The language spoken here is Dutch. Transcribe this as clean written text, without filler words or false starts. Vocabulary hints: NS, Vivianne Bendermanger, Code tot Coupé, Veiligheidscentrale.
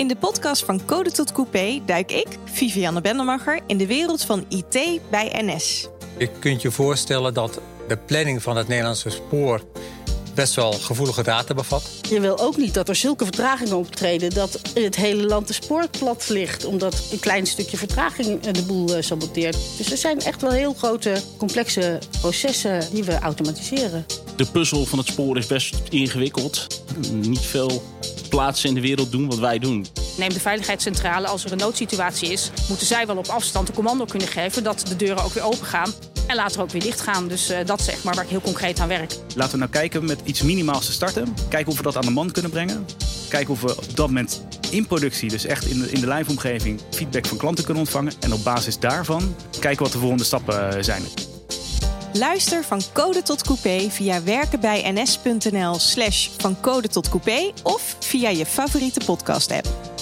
In de podcast van Code tot Coupé duik ik, Vivianne Bendermanger, in de wereld van IT bij NS. Je kunt je voorstellen dat de planning van het Nederlandse spoor best wel gevoelige data bevat. Je wil ook niet dat er zulke vertragingen optreden dat het hele land de spoor plat ligt, omdat een klein stukje vertraging de boel saboteert. Dus er zijn echt wel heel grote, complexe processen die we automatiseren. De puzzel van het spoor is best ingewikkeld. Niet veel plaatsen in de wereld doen wat wij doen. Neem de Veiligheidscentrale, als er een noodsituatie is, moeten zij wel op afstand de commando kunnen geven dat de deuren ook weer open gaan. En later ook weer dicht gaan. Dus dat is echt maar waar ik heel concreet aan werk. Laten we nou kijken met iets minimaals te starten. Kijken of we dat aan de man kunnen brengen. Kijken of we op dat moment in productie, dus echt in de lijfomgeving, feedback van klanten kunnen ontvangen. En op basis daarvan kijken wat de volgende stappen zijn. Luister van Code tot Coupé via werkenbijns.nl/vancodetotcoupé of via je favoriete podcast app.